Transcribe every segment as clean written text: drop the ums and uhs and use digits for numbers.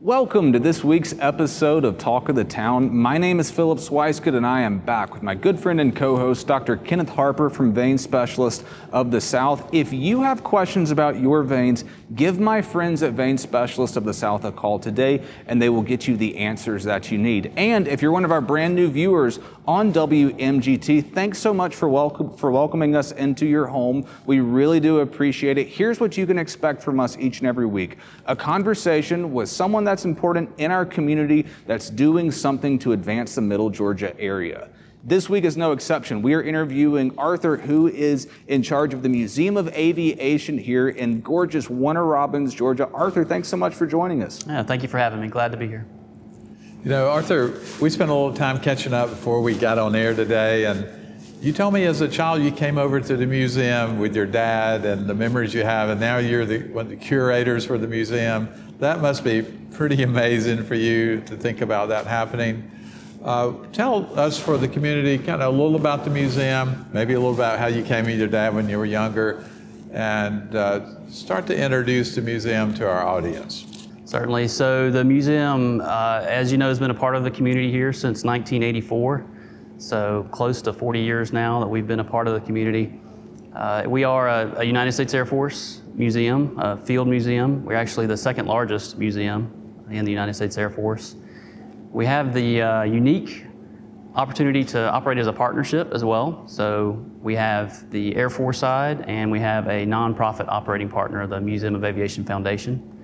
Welcome to this week's episode of Talk of the Town. My name is Phillips Weissgood, and I am back with my good friend and co-host, Dr. Kenneth Harper from Vein Specialists of the South. If you have questions about your veins, give my friends at Vein Specialists of the South a call today, and they will get you the answers that you need. And if you're one of our brand new viewers on WMGT, thanks so much for welcoming us into your home. We really do appreciate it. Here's what you can expect from us each and every week: a conversation with someone that's important in our community that's doing something to advance the Middle Georgia area. This week is no exception. We are interviewing Arthur, who is in charge of the Museum of Aviation here in gorgeous Warner Robins, Georgia. Arthur, thanks so much for joining us. Yeah, thank you for having me. Glad to be here. You know, Arthur, we spent a little time catching up before we got on air today, and you told me as a child you came over to the museum with your dad and the memories you have, and now you're one of the curators for the museum. That must be pretty amazing for you to think about that happening. Tell us, for the community, kind of a little about the museum, maybe a little about how you came with your dad when you were younger, and start to introduce the museum to our audience. Certainly. So the museum, as you know, has been a part of the community here since 1984. So close to 40 years now that we've been a part of the community. We are a United States Air Force museum, a field museum. We're actually the second largest museum in the United States Air Force. We have the unique opportunity to operate as a partnership as well. So we have the Air Force side, and we have a nonprofit operating partner, the Museum of Aviation Foundation.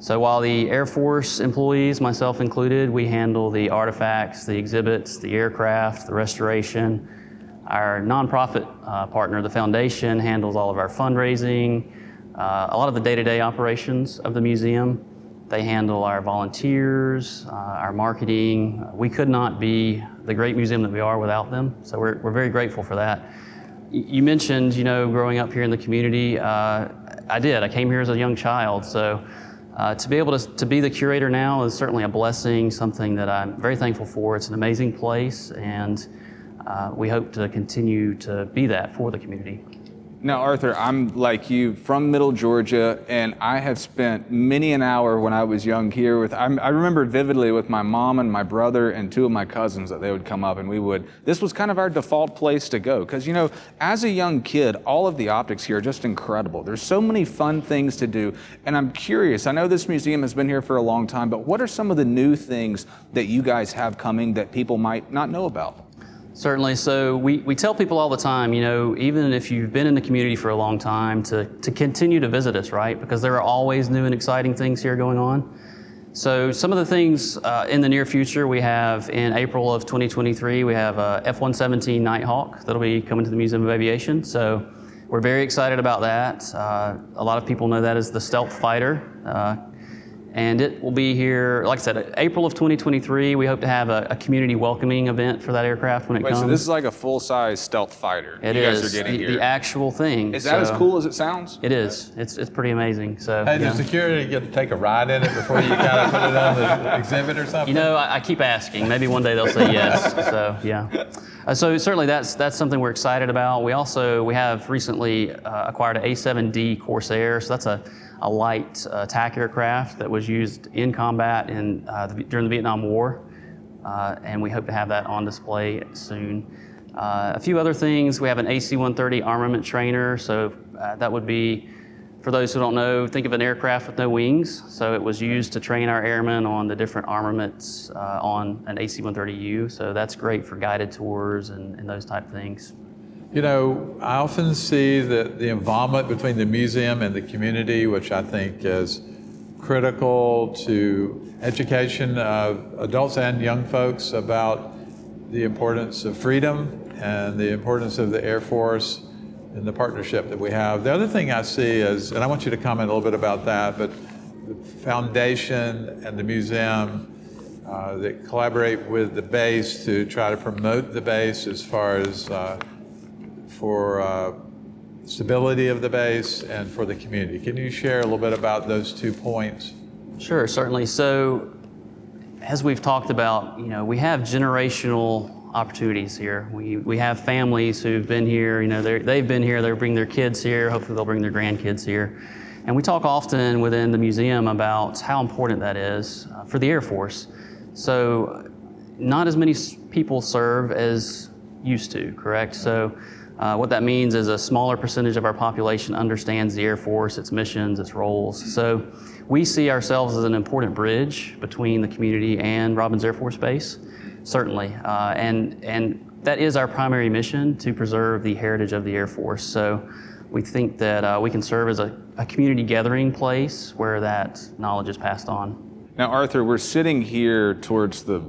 So while the Air Force employees, myself included, we handle the artifacts, the exhibits, the aircraft, the restoration. Our nonprofit partner, the foundation, handles all of our fundraising, a lot of the day-to-day operations of the museum. They handle our volunteers, our marketing. We could not be the great museum that we are without them, so we're very grateful for that. You mentioned, you know, growing up here in the community. I did. I came here as a young child, so. To be able to be the curator now is certainly a blessing, something that I'm very thankful for. It's an amazing place, and we hope to continue to be that for the community. Now, Arthur, I'm like you, from Middle Georgia, and I have spent many an hour when I was young here with, I remember vividly with my mom and my brother and two of my cousins that they would come up and we would, this was kind of our default place to go. Because, you know, as a young kid, all of the optics here are just incredible. There's so many fun things to do. And I'm curious, I know this museum has been here for a long time, but what are some of the new things that you guys have coming that people might not know about? Certainly. So we tell people all the time, you know, even if you've been in the community for a long time, to continue to visit us, right? Because there are always new and exciting things here going on. So some of the things in the near future, we have in April of 2023, we have a F-117 Nighthawk that'll be coming to the Museum of Aviation. So we're very excited about that. A lot of people know that as the stealth fighter. And it will be here, like I said, April of 2023. We hope to have a community welcoming event for that aircraft when it comes. Wait, so this is like a full-size stealth fighter. It you is guys are getting the actual thing. Is that as cool as it sounds? It is. It's pretty amazing. So. Hey, does security get to take a ride in it before you kind of put it on the exhibit or something? You know, I keep asking. Maybe one day they'll say yes. So yeah. So certainly that's something we're excited about. We have recently acquired an A7D Corsair. So that's a light attack aircraft that was used in combat during the Vietnam War. And we hope to have that on display soon. A few other things, we have an AC-130 armament trainer. So that would be, for those who don't know, think of an aircraft with no wings. So it was used to train our airmen on the different armaments on an AC-130U. So that's great for guided tours and those type of things. You know, I often see the involvement between the museum and the community, which I think is critical to education of adults and young folks about the importance of freedom and the importance of the Air Force and the partnership that we have. The other thing I see is, and I want you to comment a little bit about that, but the foundation and the museum that collaborate with the base to try to promote the base as far as for stability of the base and for the community. Can you share a little bit about those 2 points? Sure, certainly. So as we've talked about, you know, we have generational opportunities here. We have families who've been here, you know, they've been here, they'll bring their kids here, hopefully they'll bring their grandkids here. And we talk often within the museum about how important that is for the Air Force. So not as many people serve as used to, correct? So what that means is a smaller percentage of our population understands the Air Force, its missions, its roles. So we see ourselves as an important bridge between the community and Robins Air Force Base, certainly. And that is our primary mission, to preserve the heritage of the Air Force. So we think that we can serve as a community gathering place where that knowledge is passed on. Now, Arthur, we're sitting here towards the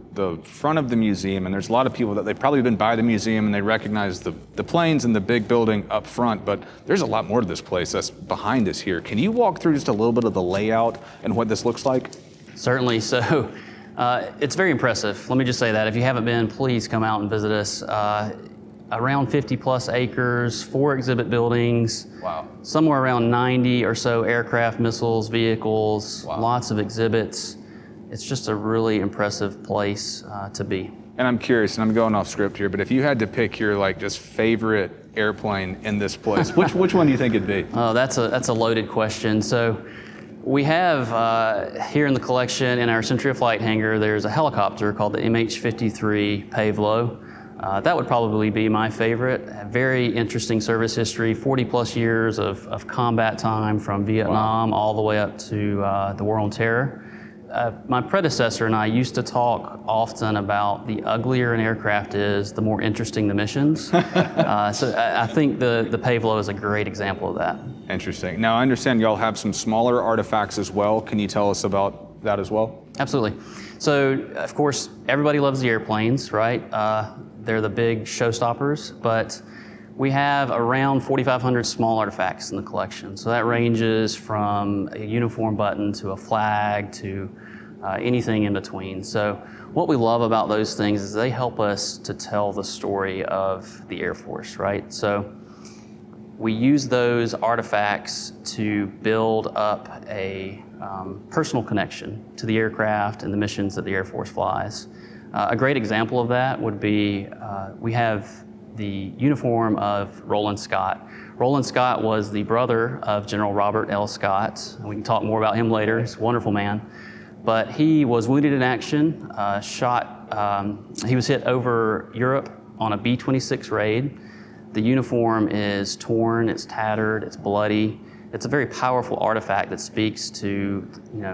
front of the museum, and there's a lot of people that they've probably been by the museum and they recognize the planes and the big building up front, but there's a lot more to this place that's behind us here. Can you walk through just a little bit of the layout and what this looks like? Certainly. So it's very impressive. Let me just say that. If you haven't been, please come out and visit us. Around 50 plus acres, 4 exhibit buildings, wow. Somewhere around 90 or so aircraft, missiles, vehicles, wow. Lots of exhibits. It's just a really impressive place to be. And I'm curious, and I'm going off script here, but if you had to pick your just favorite airplane in this place, which one do you think it'd be? Oh, that's a loaded question. So we have here in the collection in our Centuria Flight Hangar, there's a helicopter called the MH-53 Pave Low. That would probably be my favorite. A very interesting service history, 40 plus years of combat time from Vietnam wow. all the way up to the War on Terror. My predecessor and I used to talk often about the uglier an aircraft is, the more interesting the missions. So I think the Pave Low is a great example of that. Interesting. Now I understand y'all have some smaller artifacts as well. Can you tell us about that as well? Absolutely. So of course, everybody loves the airplanes, right? They're the big showstoppers, but we have around 4,500 small artifacts in the collection. So that ranges from a uniform button to a flag to anything in between. So what we love about those things is they help us to tell the story of the Air Force, right? So we use those artifacts to build up a personal connection to the aircraft and the missions that the Air Force flies. A great example of that would be we have the uniform of Roland Scott. Roland Scott was the brother of General Robert L. Scott. We can talk more about him later. He's a wonderful man. But he was wounded in action, shot. He was hit over Europe on a B-26 raid. The uniform is torn, it's tattered, it's bloody. It's a very powerful artifact that speaks to,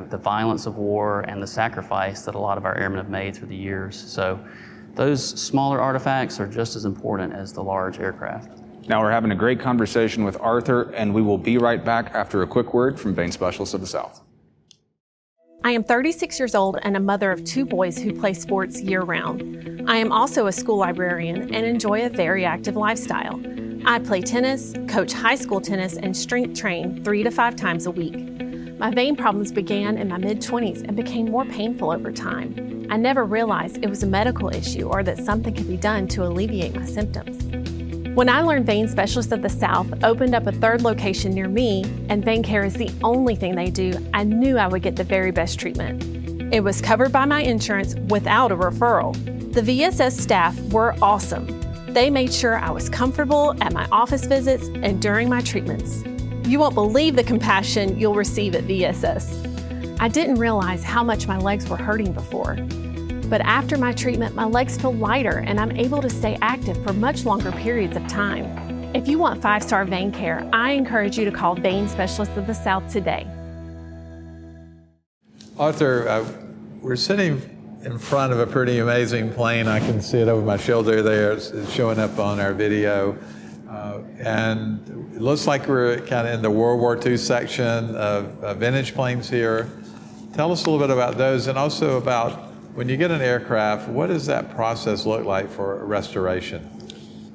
the violence of war and the sacrifice that a lot of our airmen have made through the years. So those smaller artifacts are just as important as the large aircraft. Now we're having a great conversation with Arthur, and we will be right back after a quick word from Vein Specialists of the South. I am 36 years old and a mother of 2 boys who play sports year-round. I am also a school librarian and enjoy a very active lifestyle. I play tennis, coach high school tennis, and strength train 3 to 5 times a week. My vein problems began in my mid-20s and became more painful over time. I never realized it was a medical issue or that something could be done to alleviate my symptoms. When I learned Vein Specialists of the South opened up a 3rd location near me, and vein care is the only thing they do, I knew I would get the very best treatment. It was covered by my insurance without a referral. The VSS staff were awesome. They made sure I was comfortable at my office visits and during my treatments. You won't believe the compassion you'll receive at VSS. I didn't realize how much my legs were hurting before, but after my treatment, my legs feel lighter and I'm able to stay active for much longer periods of time. If you want 5-star vein care, I encourage you to call Vein Specialists of the South today. Arthur, we're sitting in front of a pretty amazing plane. I can see it over my shoulder there. It's showing up on our video. And it looks like we're kind of in the World War II section of vintage planes here. Tell us a little bit about those, and also about when you get an aircraft, what does that process look like for restoration?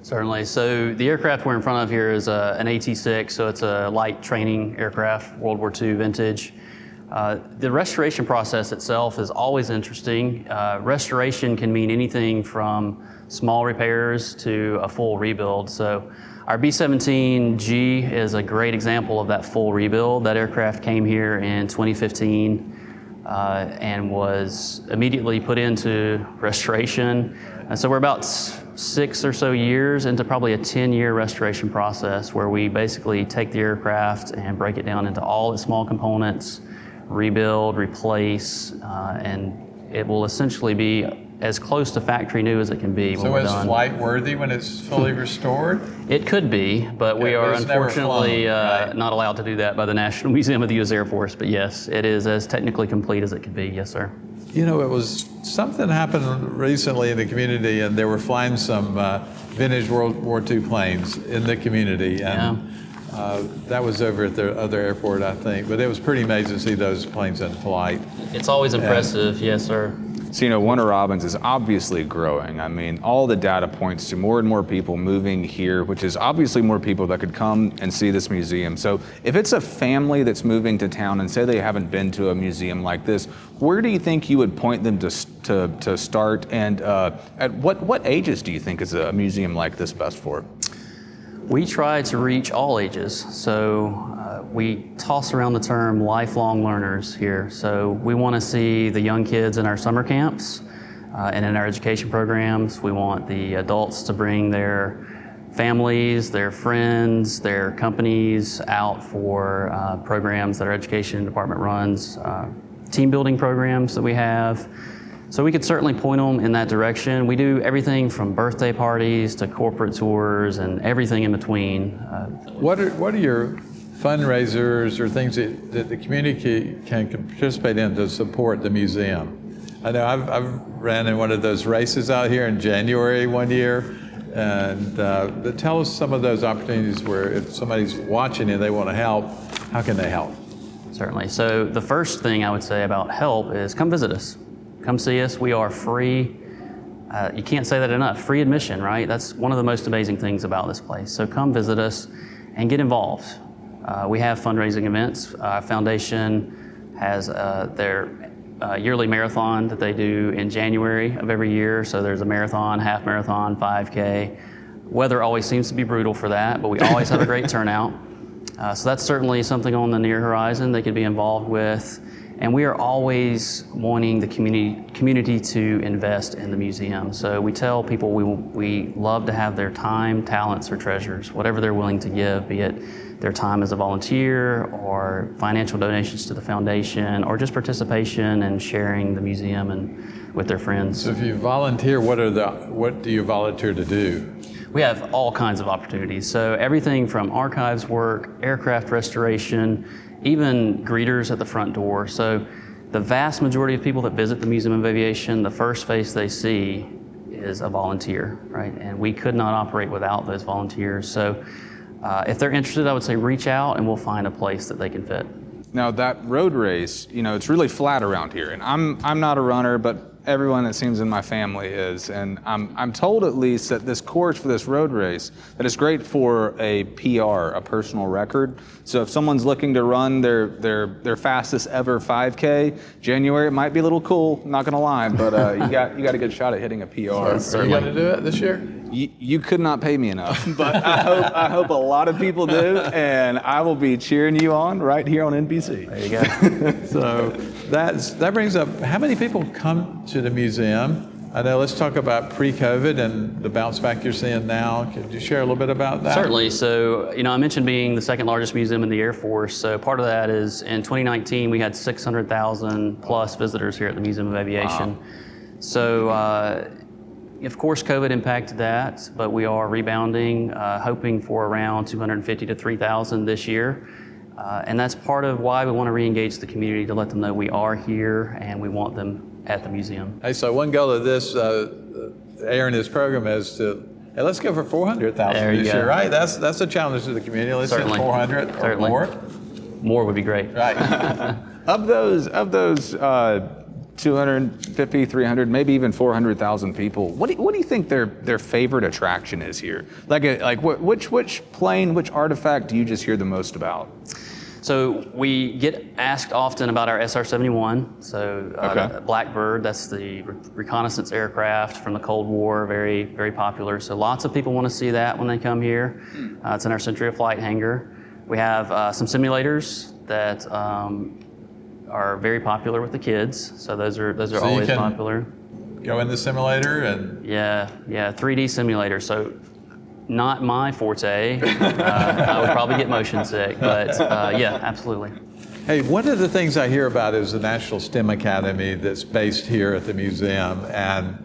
Certainly. So the aircraft we're in front of here is an AT-6, so it's a light training aircraft, World War II vintage. The restoration process itself is always interesting. Restoration can mean anything from small repairs to a full rebuild. So our B-17G is a great example of that full rebuild. That aircraft came here in 2015. and was immediately put into restoration. And so we're about 6 or so years into probably a 10-year restoration process where we basically take the aircraft and break it down into all its small components, rebuild, replace, and it will essentially be as close to factory new as it can be. So is flight worthy when it's fully restored? It could be, but we are unfortunately not allowed to do that by the National Museum of the U.S. Air Force. But yes, it is as technically complete as it could be. Yes, sir. You know, it was something happened recently in the community, and they were flying some vintage World War II planes in the community, and that was over at the other airport, I think. But it was pretty amazing to see those planes in flight. It's always impressive. Yes, sir. So, you know, Warner Robins is obviously growing. I mean, all the data points to more and more people moving here, which is obviously more people that could come and see this museum. So if it's a family that's moving to town and say they haven't been to a museum like this, where do you think you would point them to start? And at what ages do you think is a museum like this best for? We try to reach all ages. So we toss around the term lifelong learners here. So we want to see the young kids in our summer camps and in our education programs. We want the adults to bring their families, their friends, their companies out for programs that our education department runs, team building programs that we have. So we could certainly point them in that direction. We do everything from birthday parties to corporate tours and everything in between. What are your fundraisers or things that the community can participate in to support the museum? I know I've ran in one of those races out here in January one year, and tell us some of those opportunities where if somebody's watching and they want to help, how can they help? Certainly. So the first thing I would say about help is come visit us. Come see us. We are free. You can't say that enough. Free admission, right? That's one of the most amazing things about this place. So come visit us and get involved. We have fundraising events. Our foundation has their yearly marathon that they do in January of every year. So there's a marathon, half marathon, 5K. Weather always seems to be brutal for that, but we always have a great turnout. So that's certainly something on the near horizon they could be involved with. And we are always wanting the community to invest in the museum. So we tell people we love to have their time, talents, or treasures, whatever they're willing to give, be it their time as a volunteer or financial donations to the foundation or just participation and sharing the museum and with their friends. So if you volunteer, what do you volunteer to do? We have all kinds of opportunities. So everything from archives work, aircraft restoration, even greeters at the front door. So the vast majority of people that visit the Museum of Aviation, the first face they see is a volunteer, right? And we could not operate without those volunteers. So if they're interested, I would say reach out and we'll find a place that they can fit. Now that road race, you know, it's really flat around here. And I'm not a runner, but everyone that seems in my family is, and I'm told at least that this course for this road race, that it's great for a PR, a personal record. So if someone's looking to run their fastest ever 5K, January, it might be a little cool, not gonna lie, but you got a good shot at hitting a PR. Yes, are you gonna do it this year? You could not pay me enough, but I hope a lot of people do, and I will be cheering you on right here on NBC. There you go. So that brings up, how many people come to the museum? I know, let's talk about pre-COVID and the bounce back you're seeing now. Could you share a little bit about that? Certainly. So, you know, I mentioned being the second largest museum in the Air Force. So part of that is in 2019, we had 600,000 plus visitors here at the Museum of Aviation. Wow. So, of course, COVID impacted that, but we are rebounding, hoping for around 250 to 3,000 this year. And that's part of why we want to re-engage the community to let them know we are here and we want them at the museum. Hey, so one goal of this, Aaron, his program is to, hey, let's go for 400,000 this year, right? That's a challenge to the community. Let's get 400 or more. More would be great. Right. Of those 250, 300, maybe even 400,000 people. What do you think their favorite attraction is here? Which plane, which artifact do you just hear the most about? So we get asked often about our SR-71. So Blackbird, that's the reconnaissance aircraft from the Cold War, very, very popular. So lots of people want to see that when they come here. It's in our Century of Flight hangar. We have some simulators that are very popular with the kids. So those are so always popular. Go in the simulator and yeah, 3D simulator. So not my forte. I would probably get motion sick, but yeah, absolutely. Hey, one of the things I hear about is the National STEM Academy that's based here at the museum, and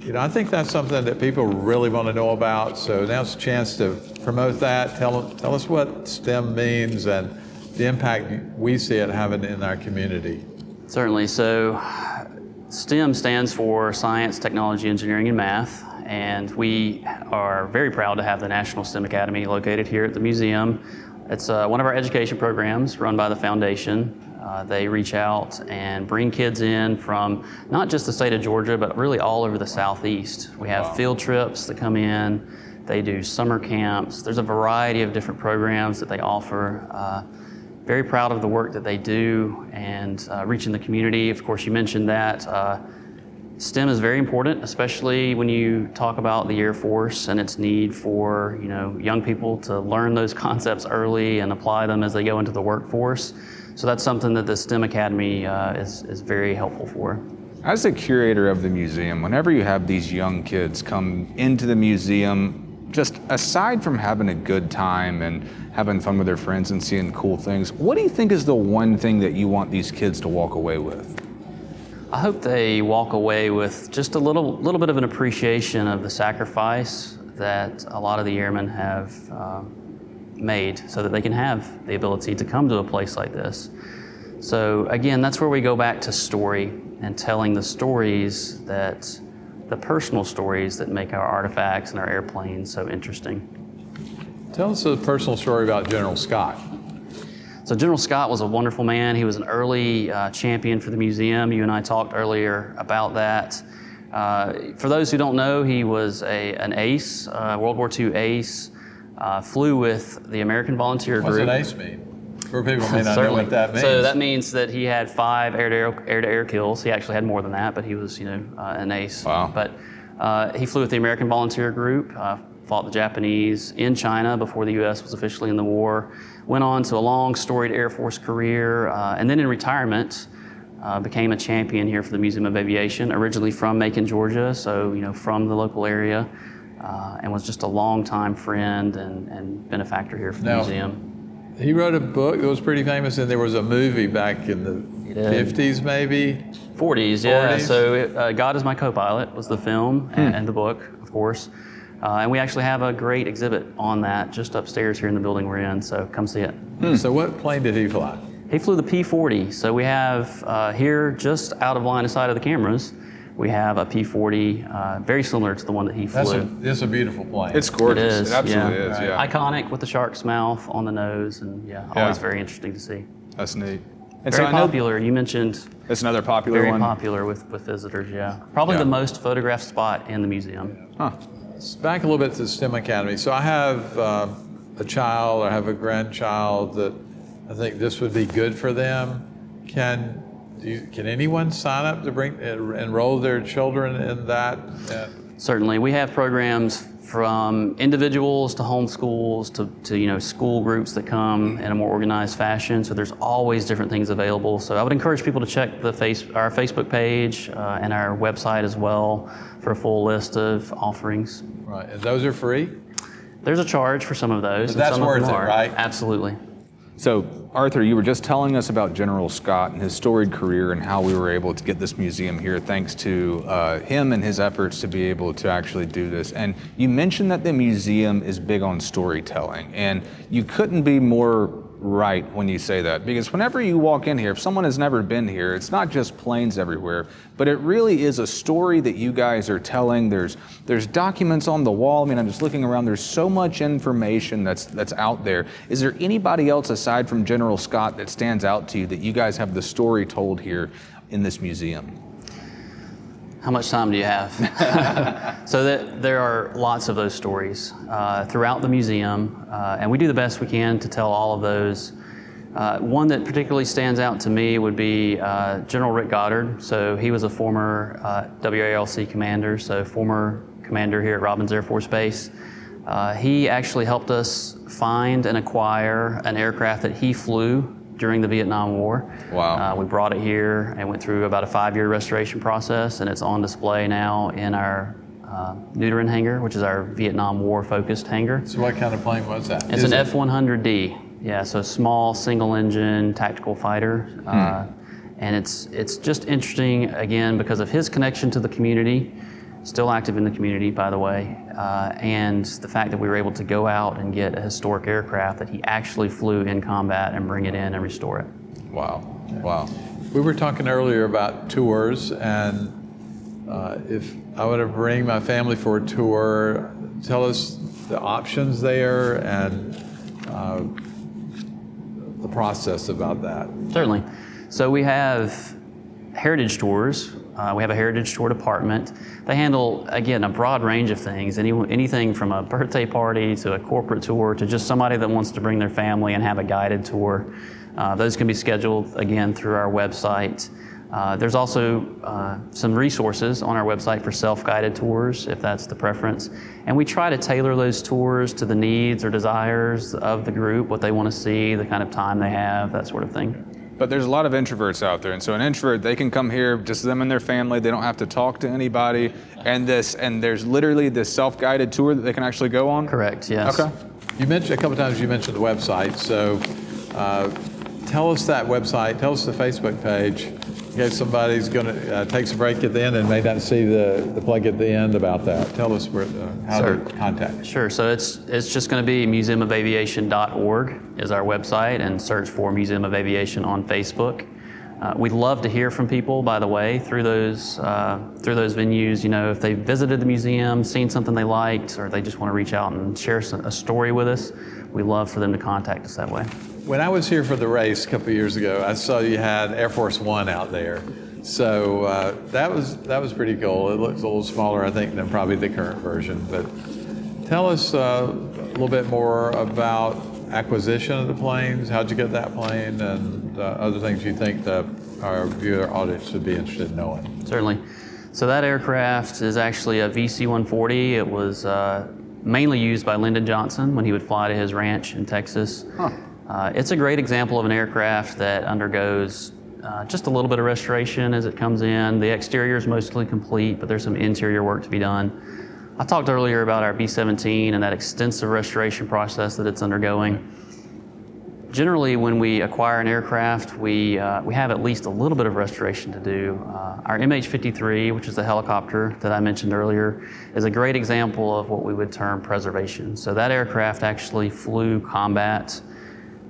you know, I think that's something that people really want to know about. So now's a chance to promote that. Tell us what STEM means and the impact we see it having in our community. Certainly. So STEM stands for Science, Technology, Engineering, and Math. And we are very proud to have the National STEM Academy located here at the museum. It's one of our education programs run by the foundation. They reach out and bring kids in from not just the state of Georgia, but really all over the Southeast. We have field trips that come in. They do summer camps. There's a variety of different programs that they offer. Very proud of the work that they do and reaching the community. Of course, you mentioned that. STEM is very important, especially when you talk about the Air Force and its need for, you know, young people to learn those concepts early and apply them as they go into the workforce. So that's something that the STEM Academy is very helpful for. As the curator of the museum, whenever you have these young kids come into the museum, just aside from having a good time and having fun with their friends and seeing cool things, what do you think is the one thing that you want these kids to walk away with? I hope they walk away with just a little bit of an appreciation of the sacrifice that a lot of the airmen have made so that they can have the ability to come to a place like this. So again, that's where we go back to story and telling the stories, that the personal stories that make our artifacts and our airplanes so interesting. Tell us a personal story about General Scott. So General Scott was a wonderful man. He was an early champion for the museum. You and I talked earlier about that. For those who don't know, he was an ace, World War II ace, flew with the American Volunteer Group. What's an ace mean? For people who may not know what that means. So that means that he had 5 air-to-air kills. He actually had more than that, but he was, you know, an ace. Wow. But he flew with the American Volunteer Group, fought the Japanese in China before the U.S. was officially in the war, went on to a long storied Air Force career, and then in retirement became a champion here for the Museum of Aviation, originally from Macon, Georgia, so you know, from the local area, and was just a longtime friend and benefactor here for the museum. He wrote a book that was pretty famous, and there was a movie back in the 50s maybe? 40s, yeah. 40s? So God is My Co-pilot was the film and the book, of course. And we actually have a great exhibit on that just upstairs here in the building we're in, so come see it. So what plane did he fly? He flew the P-40. So we have here, just out of line of sight of the cameras, we have a P-40, very similar to the one that he flew. It's a beautiful plane. It's gorgeous. It absolutely is, yeah. Iconic with the shark's mouth on the nose, and always very interesting to see. That's neat. And very popular. You mentioned it's another popular one. Very popular with visitors, yeah. Probably the most photographed spot in the museum. Huh. Back a little bit to the STEM Academy. So I have a child, I have a grandchild that I think this would be good for them. Can anyone sign up to enroll their children in that? Certainly. We have programs from individuals to homeschools to you know, school groups that come in a more organized fashion. So there's always different things available. So I would encourage people to check our Facebook page and our website as well for a full list of offerings. Right, and those are free? There's a charge for some of those. But that's worth it, right? Absolutely. So, Arthur, you were just telling us about General Scott and his storied career and how we were able to get this museum here thanks to him and his efforts to be able to actually do this. And you mentioned that the museum is big on storytelling, and you couldn't be more right when you say that, because whenever you walk in here, if someone has never been here, it's not just planes everywhere, but it really is a story that you guys are telling. There's documents on the wall. I mean, I'm just looking around. There's so much information that's out there. Is there anybody else aside from General Scott that stands out to you that you guys have the story told here in this museum? How much time do you have? So there are lots of those stories throughout the museum, and we do the best we can to tell all of those. One that particularly stands out to me would be General Rick Goddard. So he was a former WALC commander, so former commander here at Robins Air Force Base. He actually helped us find and acquire an aircraft that he flew during the Vietnam War. Wow. We brought it here and went through about a 5-year restoration process, and it's on display now in our Neuteran hangar, which is our Vietnam War focused hangar. So what kind of plane was that? It's an F-100D. Yeah, so small single engine tactical fighter. And it's just interesting, again, because of his connection to the community, still active in the community, by the way, and the fact that we were able to go out and get a historic aircraft that he actually flew in combat and bring it in and restore it. Wow, yeah. Wow. We were talking earlier about tours, and if I were to bring my family for a tour, tell us the options there and the process about that. Certainly. So we have heritage tours. We have a heritage tour department. They handle, again, a broad range of things, anything from a birthday party to a corporate tour to just somebody that wants to bring their family and have a guided tour. Those can be scheduled, again, through our website. There's also some resources on our website for self-guided tours, if that's the preference. And we try to tailor those tours to the needs or desires of the group, what they want to see, the kind of time they have, that sort of thing. But there's a lot of introverts out there, and so an introvert, they can come here, just them and their family, they don't have to talk to anybody, and there's literally this self-guided tour that they can actually go on? Correct, yes. Okay. You mentioned, a couple times you mentioned the website, so tell us that website, tell us the Facebook page, in case somebody's gonna take some break at the end and may not see the plug at the end about that. Tell us where, how to contact. Sure, so it's just gonna be museumofaviation.org is our website, and search for Museum of Aviation on Facebook. We'd love to hear from people, by the way, through those venues. You know, if they visited the museum, seen something they liked, or they just wanna reach out and share a story with us, we'd love for them to contact us that way. When I was here for the race a couple of years ago, I saw you had Air Force One out there. So that was pretty cool. It looks a little smaller, I think, than probably the current version. But tell us a little bit more about acquisition of the planes. How'd you get that plane, and other things you think that our viewer audience would be interested in knowing? Certainly. So that aircraft is actually a VC-140. It was mainly used by Lyndon Johnson when he would fly to his ranch in Texas. Huh. It's a great example of an aircraft that undergoes just a little bit of restoration as it comes in. The exterior is mostly complete, but there's some interior work to be done. I talked earlier about our B-17 and that extensive restoration process that it's undergoing. Generally, when we acquire an aircraft, we have at least a little bit of restoration to do. Our MH-53, which is the helicopter that I mentioned earlier, is a great example of what we would term preservation. So that aircraft actually flew combat,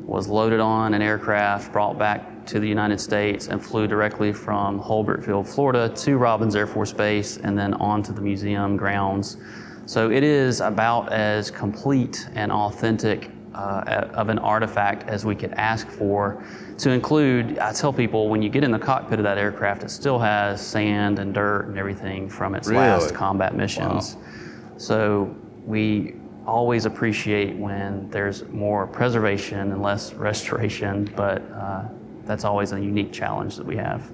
was loaded on an aircraft, brought back to the United States, and flew directly from Holbert Field, Florida to Robins Air Force Base and then onto the museum grounds. So it is about as complete and authentic of an artifact as we could ask for, to include, I tell people, when you get in the cockpit of that aircraft, it still has sand and dirt and everything from its last combat missions. Wow. So we always appreciate when there's more preservation and less restoration, but that's always a unique challenge that we have.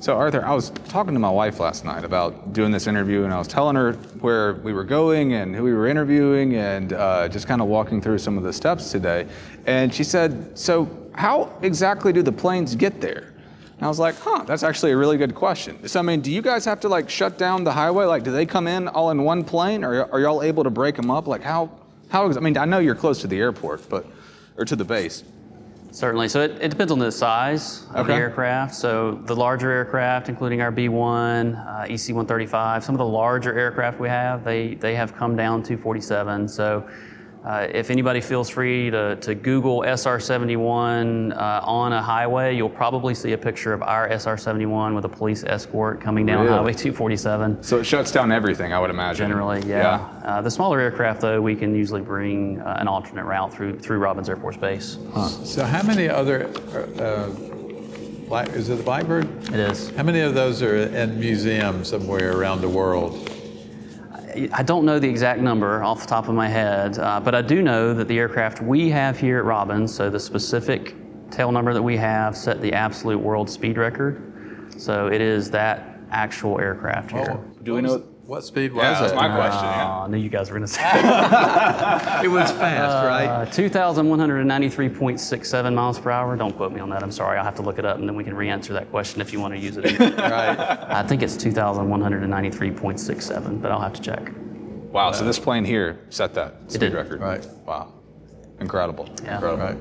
So Arthur, I was talking to my wife last night about doing this interview, and I was telling her where we were going and who we were interviewing, and just kind of walking through some of the steps today. And she said, so how exactly do the planes get there? And I was like, that's actually a really good question. So, I mean, do you guys have to shut down the highway? Do they come in all in one plane, or are y'all able to break them up? I know you're close to the airport, or to the base. Certainly, so it depends on the size of the aircraft. So the larger aircraft, including our B-1, EC-135, some of the larger aircraft we have, they have come down 247. So if anybody feels free to Google SR-71 on a highway, you'll probably see a picture of our SR-71 with a police escort coming down Highway 247. So it shuts down everything, I would imagine. Generally, yeah. The smaller aircraft, though, we can usually bring an alternate route through Robins Air Force Base. Huh. So how many other, is it the Blackbird? It is. How many of those are in museums somewhere around the world? I don't know the exact number off the top of my head, but I do know that the aircraft we have here at Robins, so the specific tail number that we have, set the absolute world speed record. So it is that actual aircraft here. Do we know? What speed was it? That was my question. I knew you guys were going to say that. It was fast, right? 2,193.67 miles per hour. Don't quote me on that. I'm sorry. I'll have to look it up, and then we can re-answer that question if you want to use it again. Right. I think it's 2,193.67, but I'll have to check. Wow. So this plane here set that speed record. Right. Wow. Incredible. Yeah. Incredible.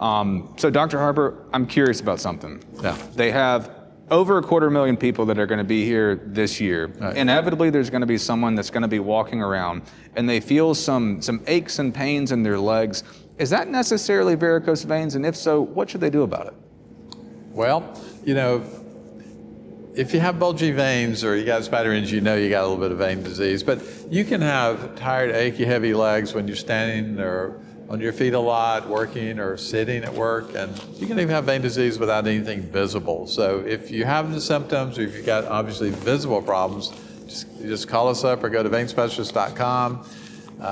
Right. So Dr. Harper, I'm curious about something. Yeah. They have over 250,000 people that are going to be here this year. Right. Inevitably, there's going to be someone that's going to be walking around and they feel some aches and pains in their legs. Is that necessarily varicose veins? And if so, what should they do about it? Well, you know, if you have bulgy veins or you got spider veins, you know you got a little bit of vein disease. But you can have tired, achy, heavy legs when you're standing or on your feet a lot, working or sitting at work, and you can even have vein disease without anything visible. So if you have the symptoms or if you've got obviously visible problems, just call us up or go to veinspecialist.com or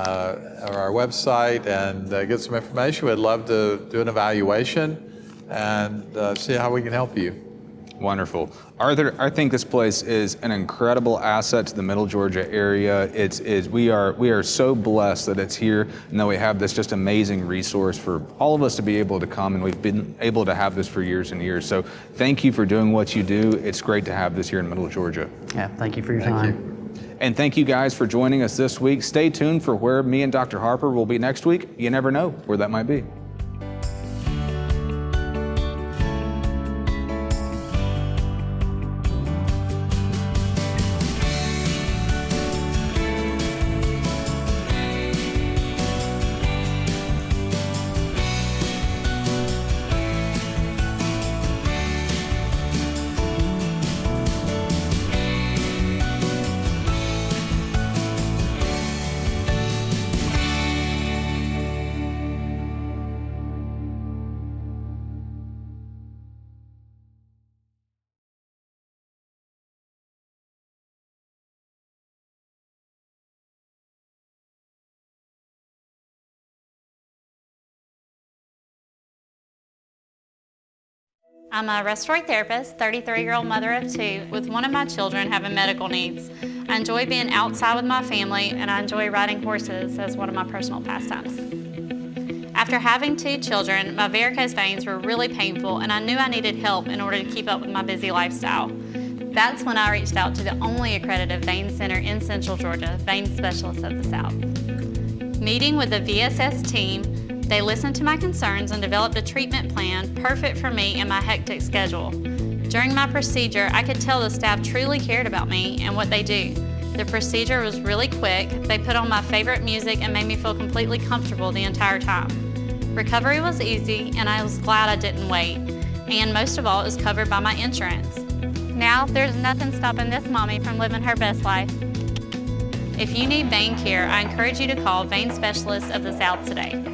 our website and get some information. We'd love to do an evaluation and see how we can help you. Wonderful. Arthur, I think this place is an incredible asset to the Middle Georgia area. We are so blessed that it's here and that we have this just amazing resource for all of us to be able to come, and we've been able to have this for years and years. So thank you for doing what you do. It's great to have this here in Middle Georgia. Yeah, thank you for your time. Thank you. And thank you guys for joining us this week. Stay tuned for where me and Dr. Harper will be next week. You never know where that might be. I'm a respiratory therapist, 33-year-old mother of two, with one of my children having medical needs. I enjoy being outside with my family, and I enjoy riding horses as one of my personal pastimes. After having two children, my varicose veins were really painful, and I knew I needed help in order to keep up with my busy lifestyle. That's when I reached out to the only accredited vein center in Central Georgia, Vein Specialists of the South. Meeting with the VSS team, they listened to my concerns and developed a treatment plan perfect for me and my hectic schedule. During my procedure, I could tell the staff truly cared about me and what they do. The procedure was really quick. They put on my favorite music and made me feel completely comfortable the entire time. Recovery was easy, and I was glad I didn't wait. And most of all, it was covered by my insurance. Now, there's nothing stopping this mommy from living her best life. If you need vein care, I encourage you to call Vein Specialists of the South today.